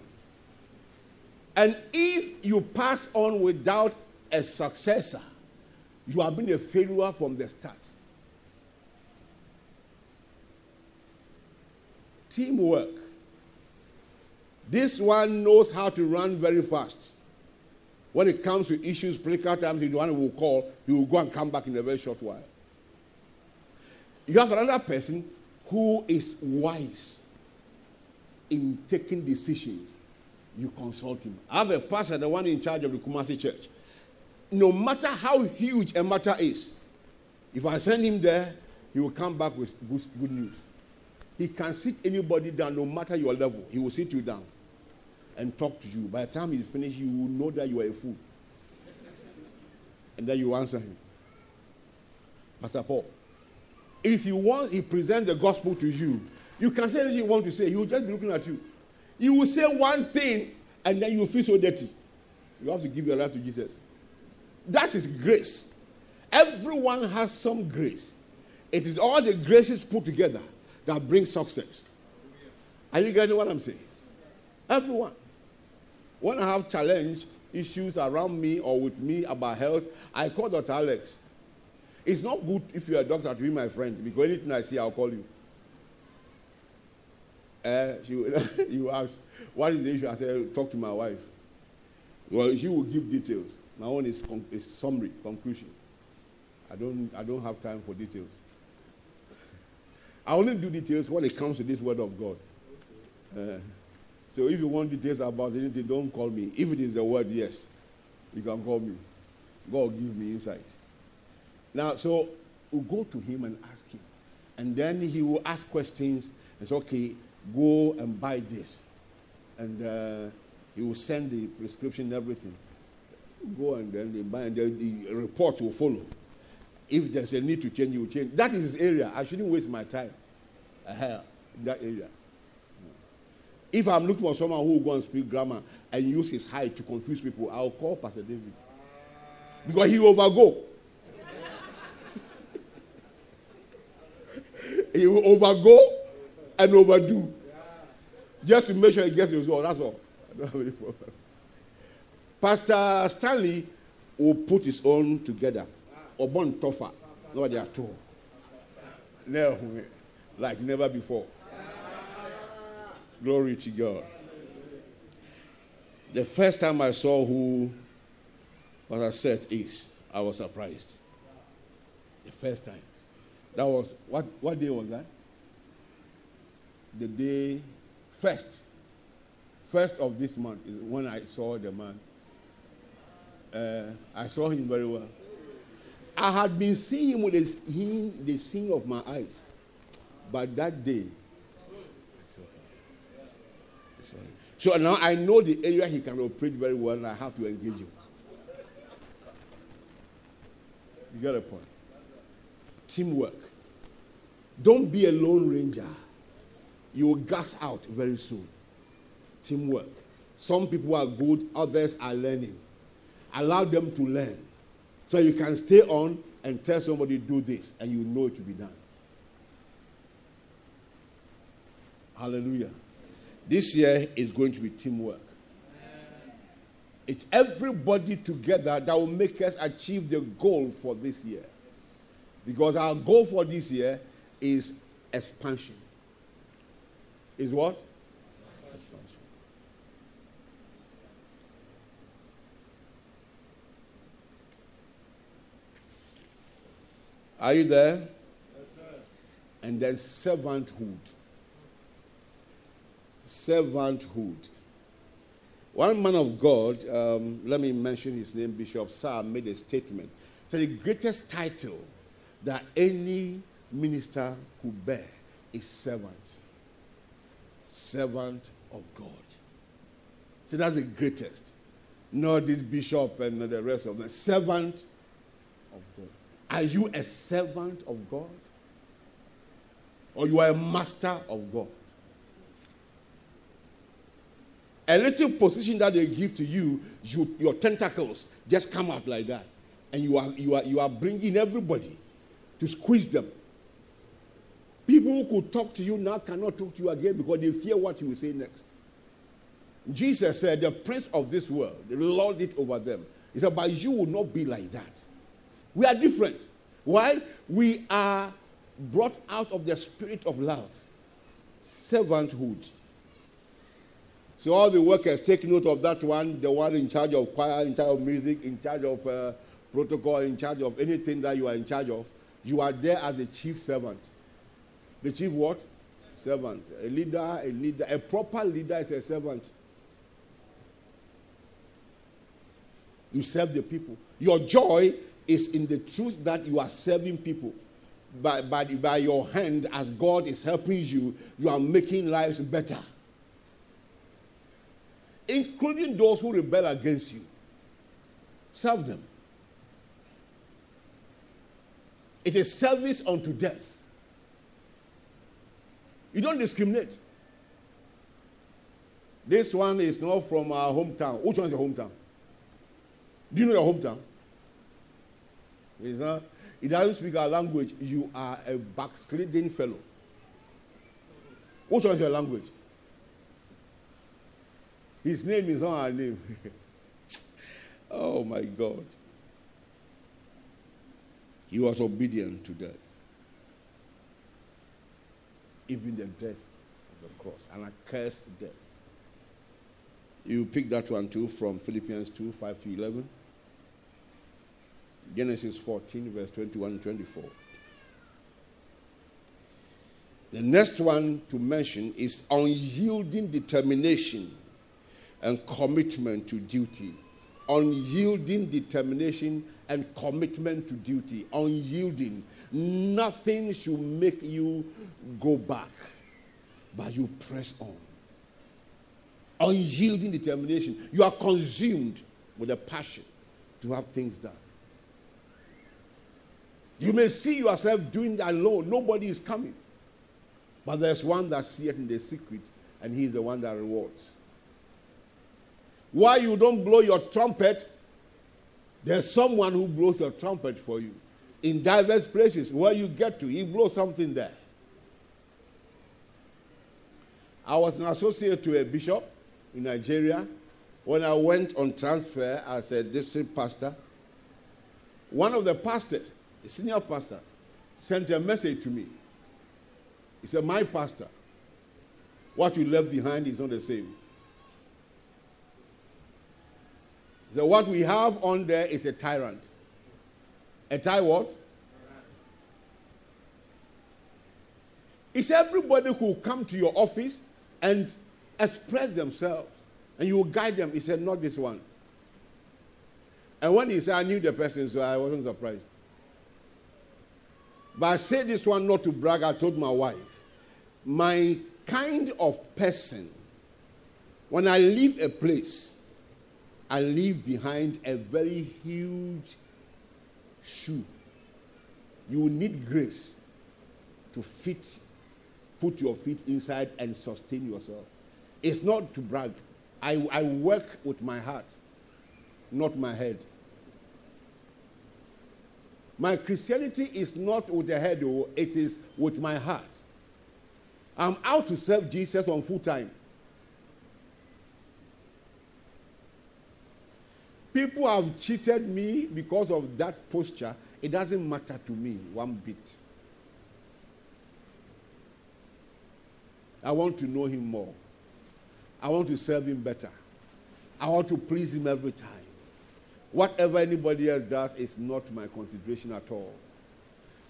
And if you pass on without a successor, you have been a failure from the start. Teamwork. This one knows how to run very fast. When it comes to issues, political times, the one who will call, he will go and come back in a very short while. You have another person who is wise in taking decisions. You consult him. I have a pastor, the one in charge of the Kumasi Church. No matter how huge a matter is, if I send him there, he will come back with good news. He can sit anybody down, no matter your level. He will sit you down and talk to you. By the time he's finished, you will know that you are a fool. And then you answer him. Pastor Paul, if you want, he presents the gospel to you. You can say anything you want to say. He will just be looking at you. You will say one thing, and then you will feel so dirty. You have to give your life to Jesus. That is grace. Everyone has some grace. It is all the graces put together that brings success. Are you getting what I'm saying? Everyone. When I have challenge issues around me or with me about health, I call Dr. Alex. It's not good if you're a doctor to be my friend, because anything I see, I'll call you. You ask, what is the issue? I said, talk to my wife. Well, she will give details. My own is summary, conclusion. I don't have time for details. I only do details when it comes to this word of God. So if you want details about anything, don't call me. If it is the word, yes, you can call me. God give me insight. Now, so we'll go to him and ask him. And then he will ask questions. It's okay, go and buy this. And he will send the prescription and everything. Go and then they buy, and then the report will follow. If there's a need to change, you change. That is his area. I shouldn't waste my time in that area. If I'm looking for someone who will go and speak grammar and use his height to confuse people, I'll call Pastor David. Because he will overgo. He will overgo and overdo. Just to make sure he gets the result, that's all. I don't have any problem. Pastor Stanley will put his own together. Obon Tofa. Nobody at all. No, like never before. Glory to God. The first time I saw who Pastor Seth is, I was surprised. The first time. That was, what day was that? The day first of this month is when I saw the man. I saw him very well. I had been seeing him with the seeing of my eyes. But that day, I saw him. So now I know the area he can operate very well, and I have to engage him. You get a point. Teamwork. Don't be a lone ranger. You will gas out very soon. Teamwork. Some people are good, others are learning. Allow them to learn. So you can stay on and tell somebody, do this, and you know it will be done. Hallelujah. This year is going to be teamwork. It's everybody together that will make us achieve the goal for this year. Because our goal for this year is expansion. Is what? Expansion. Are you there? Yes, sir. And then servanthood. Servanthood. One man of God, let me mention his name, Bishop Saar, made a statement. So the greatest title that any minister could bear is servant. Servant of God. So that's the greatest. Not this bishop and the rest of them. Servant of God. Are you a servant of God? Or you are a master of God? A little position that they give to you, your tentacles just come up like that. And you are bringing everybody to squeeze them. People who could talk to you now cannot talk to you again because they fear what you will say next. Jesus said, the prince of this world, they lord it over them. He said, but you will not be like that. We are different. Why? We are brought out of the spirit of love. Servanthood. So all the workers, take note of that one, the one in charge of choir, in charge of music, in charge of protocol, in charge of anything that you are in charge of. You are there as a chief servant. The chief what? Servant. A leader. A proper leader is a servant. You serve the people. Your joy is in the truth that you are serving people. By your hand, as God is helping you, you are making lives better. Including those who rebel against you. Serve them. It is service unto death. You don't discriminate. This one is not from our hometown. Which one is your hometown? Do you know your hometown? It doesn't speak our language. You are a backsliding fellow. Which one is your language? His name is not our name. Oh my God. He was obedient to death. Even the death of the cross. And accursed death. You pick that one too from Philippians 2:5-11. Genesis 14:21-24. The next one to mention is unyielding determination and commitment to duty. Unyielding determination and commitment to duty. Unyielding. Nothing should make you go back, but you press on. Unyielding determination. You are consumed with a passion to have things done. You may see yourself doing that alone. Nobody is coming. But there's one that seeth in the secret, and he is the one that rewards. Why you don't blow your trumpet? There's someone who blows your trumpet for you. In diverse places, where you get to, he blows something there. I was an associate to a bishop in Nigeria. When I went on transfer as a district pastor, one of the pastors, a senior pastor, sent a message to me. He said, "My pastor, what you left behind is not the same." He said, "What we have on there is a tyrant." A tyrant what? It's everybody who come to your office and express themselves, and you will guide them. He said, "Not this one." And when he said, I knew the person, so I wasn't surprised. But I said this one not to brag. I told my wife, my kind of person, when I leave a place, I leave behind a very huge shoe. You will need grace to fit, put your feet inside and sustain yourself. It's not to brag. I work with my heart, not my head. My Christianity is not with the head, it is with my heart. I'm out to serve Jesus on full time. People have cheated me because of that posture. It doesn't matter to me one bit. I want to know him more. I want to serve him better. I want to please him every time. Whatever anybody else does is not my consideration at all.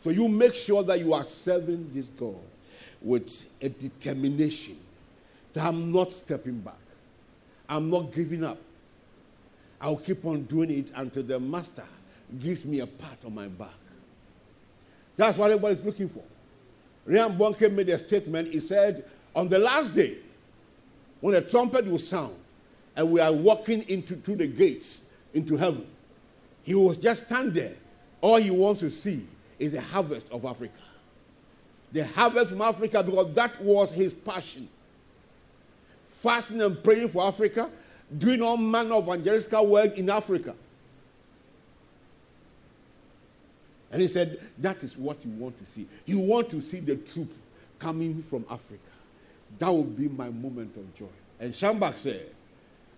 So you make sure that you are serving this God with a determination that I'm not stepping back. I'm not giving up. I'll keep on doing it until the master gives me a pat on my back. That's what everybody's looking for. Ryan Bonke made a statement. He said, on the last day, when the trumpet will sound and we are walking through the gates into heaven, he will just stand there. All he wants to see is the harvest of Africa. The harvest from Africa, because that was his passion. Fasting and praying for Africa, doing all manner of evangelical work in Africa. And he said, that is what you want to see. You want to see the troop coming from Africa. That will be my moment of joy. And Shambach said,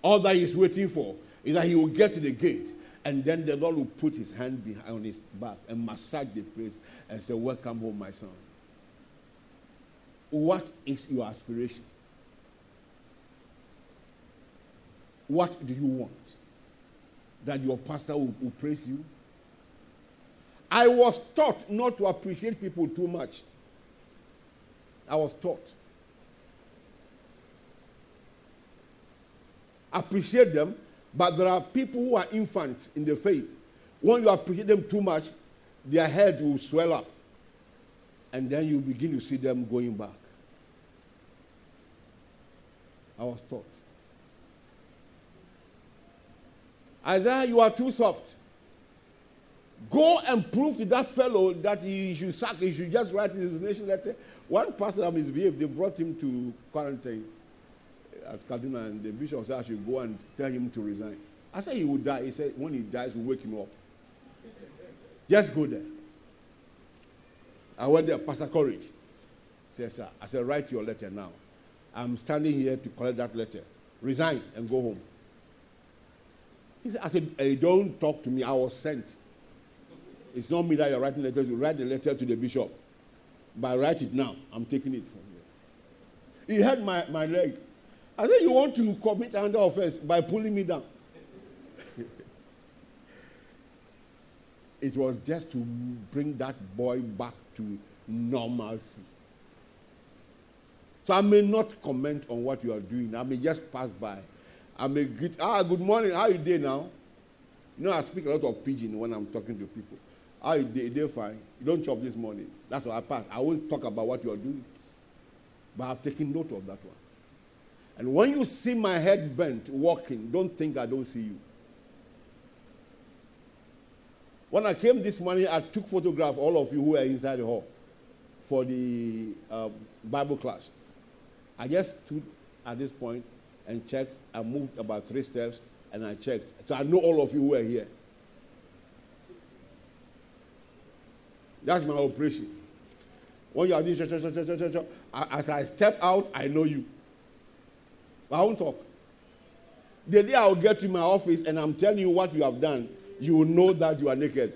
all that he's waiting for is that he will get to the gate, and then the Lord will put his hand behind his back and massage the place and say, welcome home, my son. What is your aspiration? What do you want? That your pastor will praise you? I was taught not to appreciate people too much. I was taught. Appreciate them, but there are people who are infants in the faith. When you appreciate them too much, their head will swell up, and then you begin to see them going back. I was taught. Isaiah, you are too soft. Go and prove to that fellow that he should just write his resignation letter. One pastor misbehaved. They brought him to quarantine at Kaduna, and the bishop said I should go and tell him to resign. I said he would die. He said when he dies, we'll wake him up. Just go there. I went there, Pastor Courage. He said, sir, I said, write your letter now. I'm standing here to collect that letter. Resign and go home. He said, I said, hey, don't talk to me. I was sent. It's not me that you're writing letters. You write the letter to the bishop. But write it now. I'm taking it from you. He had my leg. I said, you want to commit another offense by pulling me down. It was just to bring that boy back to normalcy. So I may not comment on what you are doing. I may just pass by. I may greet, good morning, how you doing now? You know, I speak a lot of pidgin when I'm talking to people. How you doing? They're fine. You don't chop this morning. That's why I pass. I won't talk about what you are doing. But I've taken note of that one. And when you see my head bent walking, don't think I don't see you. When I came this morning, I took photograph all of you who were inside the hall for the Bible class. I just stood at this point and checked. I moved about 3 steps and I checked. So I know all of you who were here. That's my operation. When you are doing, as I step out, I know you. I won't talk. The day I'll get to my office and I'm telling you what you have done, you will know that you are naked.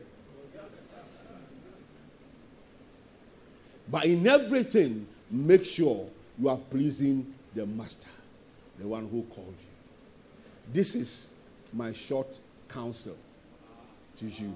But in everything, make sure you are pleasing the master, the one who called you. This is my short counsel to you.